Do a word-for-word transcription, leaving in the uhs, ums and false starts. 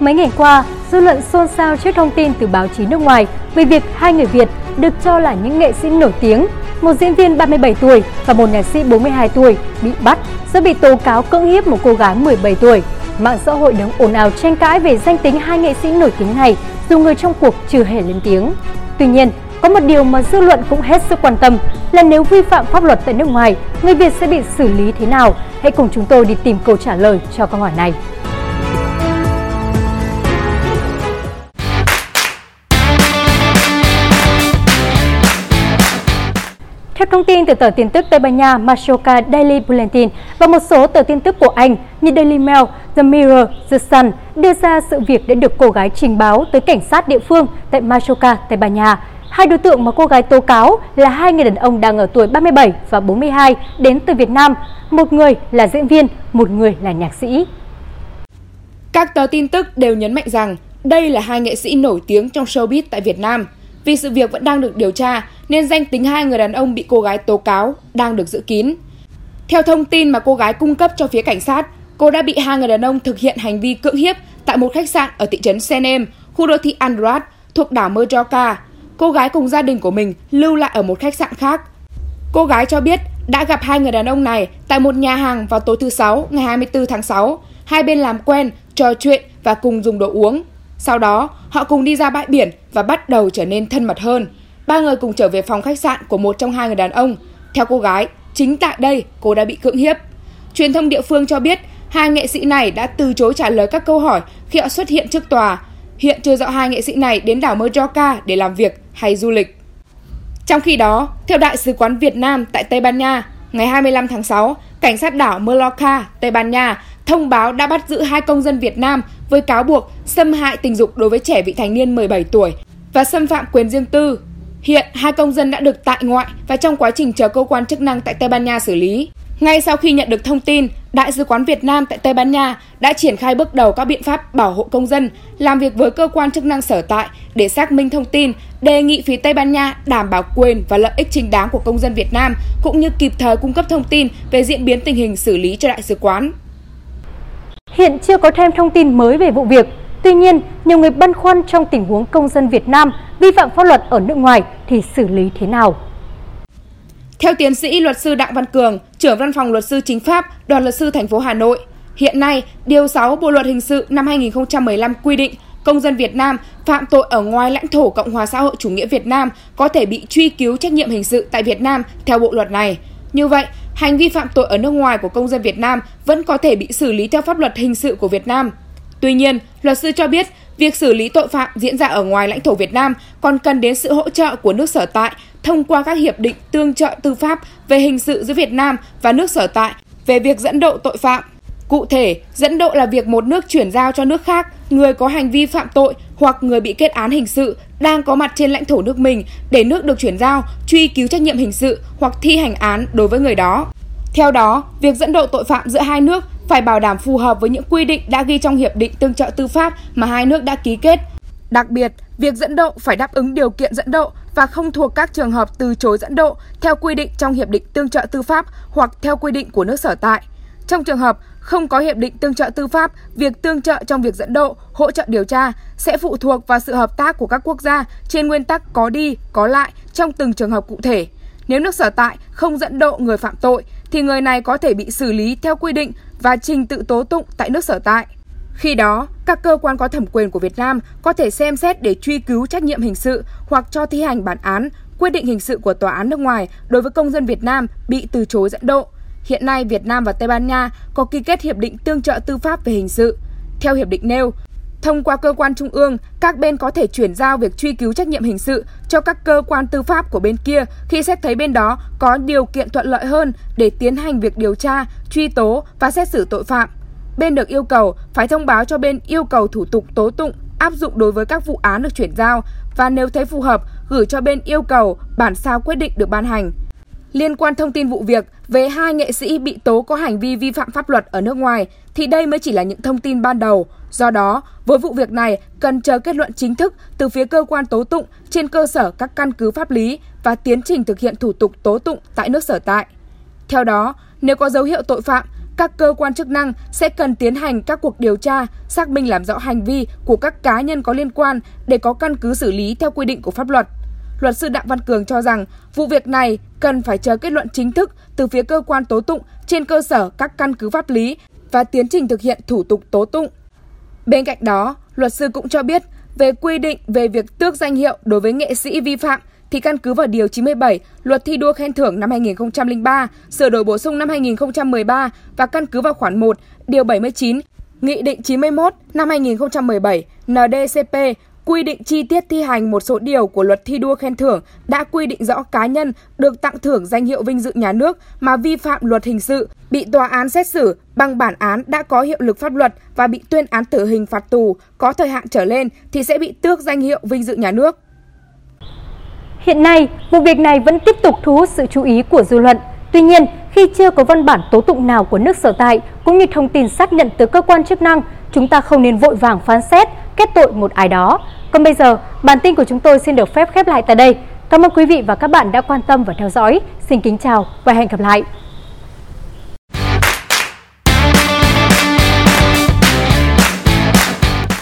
Mấy ngày qua, dư luận xôn xao trước thông tin từ báo chí nước ngoài về việc hai người Việt được cho là những nghệ sĩ nổi tiếng, một diễn viên ba mươi bảy tuổi và một nhạc sĩ bốn mươi hai tuổi bị bắt do bị tố cáo cưỡng hiếp một cô gái mười bảy tuổi. Mạng xã hội đang ồn ào tranh cãi về danh tính hai nghệ sĩ nổi tiếng này, dù người trong cuộc chưa hề lên tiếng. Tuy nhiên, có một điều mà dư luận cũng hết sức quan tâm là nếu vi phạm pháp luật tại nước ngoài, người Việt sẽ bị xử lý thế nào? Hãy cùng chúng tôi đi tìm câu trả lời cho câu hỏi này. Theo thông tin từ tờ tin tức Tây Ban Nha Mashoka Daily Bulletin và một số tờ tin tức của Anh như Daily Mail, The Mirror, The Sun đưa ra sự việc đã được cô gái trình báo tới cảnh sát địa phương tại Mashoka, Tây Ban Nha. Hai đối tượng mà cô gái tố cáo là hai người đàn ông đang ở tuổi ba mươi bảy và bốn mươi hai đến từ Việt Nam, một người là diễn viên, một người là nhạc sĩ. Các tờ tin tức đều nhấn mạnh rằng đây là hai nghệ sĩ nổi tiếng trong showbiz tại Việt Nam. Vì sự việc vẫn đang được điều tra, nên danh tính hai người đàn ông bị cô gái tố cáo đang được giữ kín. Theo thông tin mà cô gái cung cấp cho phía cảnh sát, cô đã bị hai người đàn ông thực hiện hành vi cưỡng hiếp tại một khách sạn ở thị trấn Senem, khu đô thị Andrat thuộc đảo Mallorca. Cô gái cùng gia đình của mình lưu lại ở một khách sạn khác. Cô gái cho biết đã gặp hai người đàn ông này tại một nhà hàng vào tối thứ Sáu ngày hai mươi tư tháng sáu. Hai bên làm quen, trò chuyện và cùng dùng đồ uống. Sau đó, họ cùng đi ra bãi biển và bắt đầu trở nên thân mật hơn. Ba người cùng trở về phòng khách sạn của một trong hai người đàn ông. Theo cô gái, chính tại đây cô đã bị cưỡng hiếp. Truyền thông địa phương cho biết hai nghệ sĩ này đã từ chối trả lời các câu hỏi khi họ xuất hiện trước tòa. Hiện chưa rõ hai nghệ sĩ này đến đảo Mallorca để làm việc hay du lịch. Trong khi đó, theo Đại sứ quán Việt Nam tại Tây Ban Nha, ngày hai mươi lăm tháng sáu, cảnh sát đảo Mallorca, Tây Ban Nha thông báo đã bắt giữ hai công dân Việt Nam với cáo buộc xâm hại tình dục đối với trẻ vị thành niên mười bảy tuổi và xâm phạm quyền riêng tư. Hiện, hai công dân đã được tại ngoại và trong quá trình chờ cơ quan chức năng tại Tây Ban Nha xử lý. Ngay sau khi nhận được thông tin, Đại sứ quán Việt Nam tại Tây Ban Nha đã triển khai bước đầu các biện pháp bảo hộ công dân, làm việc với cơ quan chức năng sở tại để xác minh thông tin, đề nghị phía Tây Ban Nha đảm bảo quyền và lợi ích chính đáng của công dân Việt Nam, cũng như kịp thời cung cấp thông tin về diễn biến tình hình xử lý cho Đại sứ quán. Hiện chưa có thêm thông tin mới về vụ việc. Tuy nhiên, nhiều người băn khoăn trong tình huống công dân Việt Nam vi phạm pháp luật ở nước ngoài thì xử lý thế nào? Theo tiến sĩ luật sư Đặng Văn Cường, trưởng văn phòng luật sư chính pháp, Đoàn luật sư thành phố Hà Nội, hiện nay, điều sáu Bộ luật hình sự năm hai nghìn không trăm mười lăm quy định công dân Việt Nam phạm tội ở ngoài lãnh thổ Cộng hòa xã hội chủ nghĩa Việt Nam có thể bị truy cứu trách nhiệm hình sự tại Việt Nam theo bộ luật này. Như vậy, hành vi phạm tội ở nước ngoài của công dân Việt Nam vẫn có thể bị xử lý theo pháp luật hình sự của Việt Nam. Tuy nhiên, luật sư cho biết việc xử lý tội phạm diễn ra ở ngoài lãnh thổ Việt Nam còn cần đến sự hỗ trợ của nước sở tại thông qua các hiệp định tương trợ tư pháp về hình sự giữa Việt Nam và nước sở tại về việc dẫn độ tội phạm. Cụ thể, dẫn độ là việc một nước chuyển giao cho nước khác người có hành vi phạm tội hoặc người bị kết án hình sự đang có mặt trên lãnh thổ nước mình để nước được chuyển giao truy cứu trách nhiệm hình sự hoặc thi hành án đối với người đó. Theo đó, việc dẫn độ tội phạm giữa hai nước phải bảo đảm phù hợp với những quy định đã ghi trong hiệp định tương trợ tư pháp mà hai nước đã ký kết. Đặc biệt, việc dẫn độ phải đáp ứng điều kiện dẫn độ và không thuộc các trường hợp từ chối dẫn độ theo quy định trong hiệp định tương trợ tư pháp hoặc theo quy định của nước sở tại. Trong trường hợp không có hiệp định tương trợ tư pháp, việc tương trợ trong việc dẫn độ, hỗ trợ điều tra sẽ phụ thuộc vào sự hợp tác của các quốc gia trên nguyên tắc có đi, có lại trong từng trường hợp cụ thể. Nếu nước sở tại không dẫn độ người phạm tội, thì người này có thể bị xử lý theo quy định và trình tự tố tụng tại nước sở tại. Khi đó, các cơ quan có thẩm quyền của Việt Nam có thể xem xét để truy cứu trách nhiệm hình sự hoặc cho thi hành bản án, quyết định hình sự của tòa án nước ngoài đối với công dân Việt Nam bị từ chối dẫn độ. Hiện nay, Việt Nam và Tây Ban Nha có ký kết hiệp định tương trợ tư pháp về hình sự. Theo hiệp định nêu, thông qua cơ quan trung ương, các bên có thể chuyển giao việc truy cứu trách nhiệm hình sự cho các cơ quan tư pháp của bên kia khi xét thấy bên đó có điều kiện thuận lợi hơn để tiến hành việc điều tra, truy tố và xét xử tội phạm. Bên được yêu cầu phải thông báo cho bên yêu cầu thủ tục tố tụng áp dụng đối với các vụ án được chuyển giao và nếu thấy phù hợp, gửi cho bên yêu cầu bản sao quyết định được ban hành. Liên quan thông tin vụ việc về hai nghệ sĩ bị tố có hành vi vi phạm pháp luật ở nước ngoài thì đây mới chỉ là những thông tin ban đầu. Do đó, với vụ việc này cần chờ kết luận chính thức từ phía cơ quan tố tụng trên cơ sở các căn cứ pháp lý và tiến trình thực hiện thủ tục tố tụng tại nước sở tại. Theo đó, nếu có dấu hiệu tội phạm, các cơ quan chức năng sẽ cần tiến hành các cuộc điều tra, xác minh làm rõ hành vi của các cá nhân có liên quan để có căn cứ xử lý theo quy định của pháp luật. Luật sư Đặng Văn Cường cho rằng vụ việc này cần phải chờ kết luận chính thức từ phía cơ quan tố tụng trên cơ sở các căn cứ pháp lý và tiến trình thực hiện thủ tục tố tụng. Bên cạnh đó, luật sư cũng cho biết về quy định về việc tước danh hiệu đối với nghệ sĩ vi phạm thì căn cứ vào điều chín mươi bảy Luật thi đua khen thưởng năm hai nghìn không trăm lẻ ba, sửa đổi bổ sung năm hai nghìn không trăm mười ba và căn cứ vào khoản một, điều bảy mươi chín, Nghị định chín mươi mốt năm hai nghìn không trăm mười bảy en đê cê pê quy định chi tiết thi hành một số điều của Luật thi đua khen thưởng đã quy định rõ cá nhân được tặng thưởng danh hiệu vinh dự nhà nước mà vi phạm luật hình sự, bị tòa án xét xử bằng bản án đã có hiệu lực pháp luật và bị tuyên án tử hình phạt tù có thời hạn trở lên thì sẽ bị tước danh hiệu vinh dự nhà nước. Hiện nay, vụ việc này vẫn tiếp tục thu hút sự chú ý của dư luận. Tuy nhiên, khi chưa có văn bản tố tụng nào của nước sở tại cũng như thông tin xác nhận từ cơ quan chức năng, chúng ta không nên vội vàng phán xét, kết tội một ai đó. Còn bây giờ, bản tin của chúng tôi xin được phép khép lại tại đây. Cảm ơn quý vị và các bạn đã quan tâm và theo dõi. Xin kính chào và hẹn gặp lại!